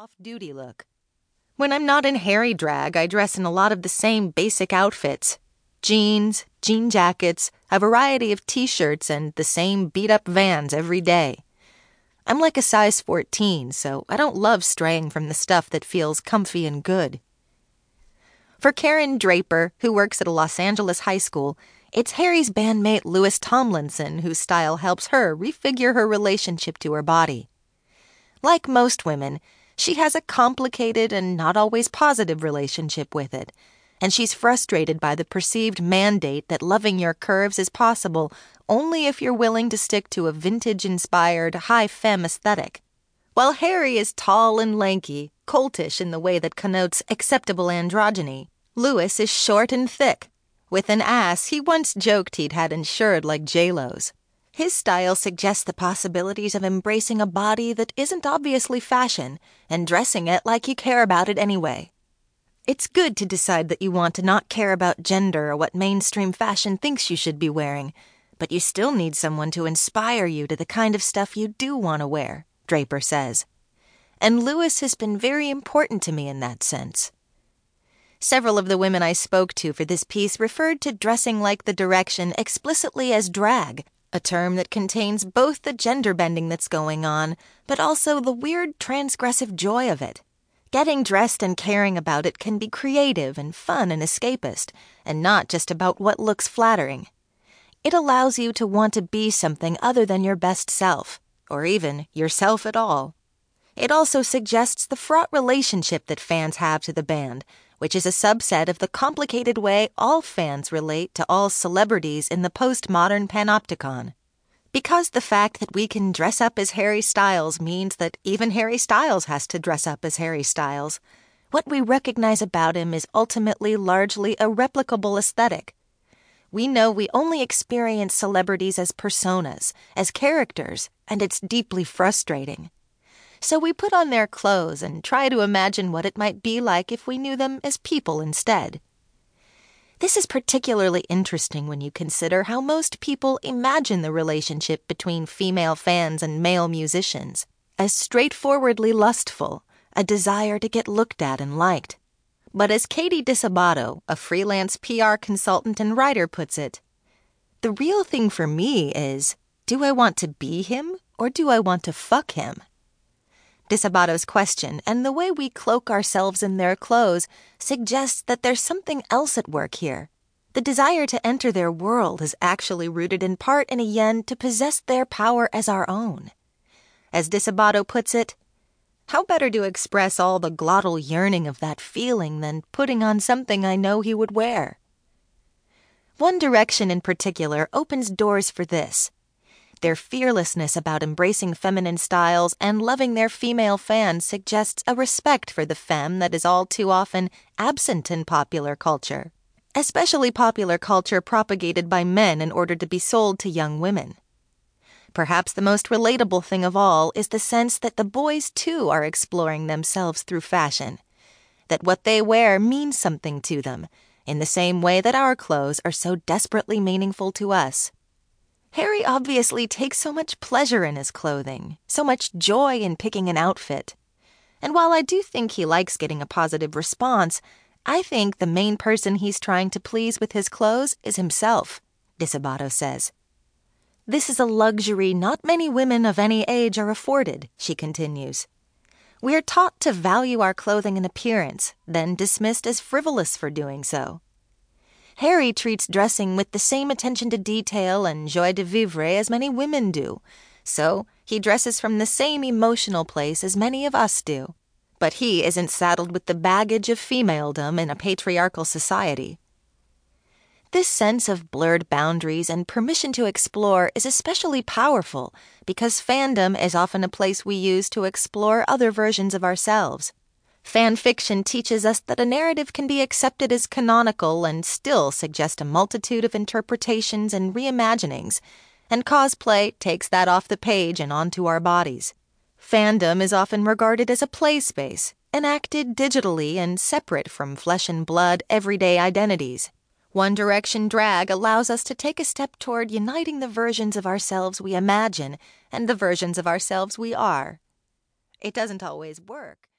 off-duty look. When I'm not in Harry drag, I dress in a lot of the same basic outfits. Jeans, jean jackets, a variety of t-shirts, and the same beat-up Vans every day. I'm like a size 14, so I don't love straying from the stuff that feels comfy and good. For Karen Draper, who works at a Los Angeles high school, it's Harry's bandmate Louis Tomlinson whose style helps her refigure her relationship to her body. Like most women, she has a complicated and not always positive relationship with it, and she's frustrated by the perceived mandate that loving your curves is possible only if you're willing to stick to a vintage-inspired, high-femme aesthetic. While Harry is tall and lanky, coltish in the way that connotes acceptable androgyny, Louis is short and thick, with an ass he once joked he'd had insured like J-Lo's. His style suggests the possibilities of embracing a body that isn't obviously fashion and dressing it like you care about it anyway. It's good to decide that you want to not care about gender or what mainstream fashion thinks you should be wearing, but you still need someone to inspire you to the kind of stuff you do want to wear, Draper says. And Louis has been very important to me in that sense. Several of the women I spoke to for this piece referred to dressing like the Direction explicitly as drag, a term that contains both the gender bending that's going on, but also the weird transgressive joy of it. Getting dressed and caring about it can be creative and fun and escapist, and not just about what looks flattering. It allows you to want to be something other than your best self, or even yourself at all. It also suggests the fraught relationship that fans have to the band, which is a subset of the complicated way all fans relate to all celebrities in the postmodern panopticon. Because the fact that we can dress up as Harry Styles means that even Harry Styles has to dress up as Harry Styles, what we recognize about him is ultimately largely a replicable aesthetic. We know we only experience celebrities as personas, as characters, and it's deeply frustrating. So we put on their clothes and try to imagine what it might be like if we knew them as people instead. This is particularly interesting when you consider how most people imagine the relationship between female fans and male musicians, as straightforwardly lustful, a desire to get looked at and liked. But as Katie DiSabato, a freelance PR consultant and writer, puts it, "The real thing for me is, do I want to be him or do I want to fuck him?" DiSabato's question and the way we cloak ourselves in their clothes suggests that there's something else at work here. The desire to enter their world is actually rooted in part in a yen to possess their power as our own. As DiSabato puts it, "How better to express all the glottal yearning of that feeling than putting on something I know he would wear?" One Direction in particular opens doors for this. Their fearlessness about embracing feminine styles and loving their female fans suggests a respect for the femme that is all too often absent in popular culture, especially popular culture propagated by men in order to be sold to young women. Perhaps the most relatable thing of all is the sense that the boys too are exploring themselves through fashion, that what they wear means something to them, in the same way that our clothes are so desperately meaningful to us. Harry obviously takes so much pleasure in his clothing, so much joy in picking an outfit. And while I do think he likes getting a positive response, I think the main person he's trying to please with his clothes is himself, DiSabato says. "This is a luxury not many women of any age are afforded," she continues. "We are taught to value our clothing and appearance, then dismissed as frivolous for doing so. Harry treats dressing with the same attention to detail and joie de vivre as many women do, so he dresses from the same emotional place as many of us do. But he isn't saddled with the baggage of femaledom in a patriarchal society." This sense of blurred boundaries and permission to explore is especially powerful because fandom is often a place we use to explore other versions of ourselves. Fan fiction teaches us that a narrative can be accepted as canonical and still suggest a multitude of interpretations and reimaginings, and cosplay takes that off the page and onto our bodies. Fandom is often regarded as a play space, enacted digitally and separate from flesh and blood everyday identities. One Direction drag allows us to take a step toward uniting the versions of ourselves we imagine and the versions of ourselves we are. It doesn't always work.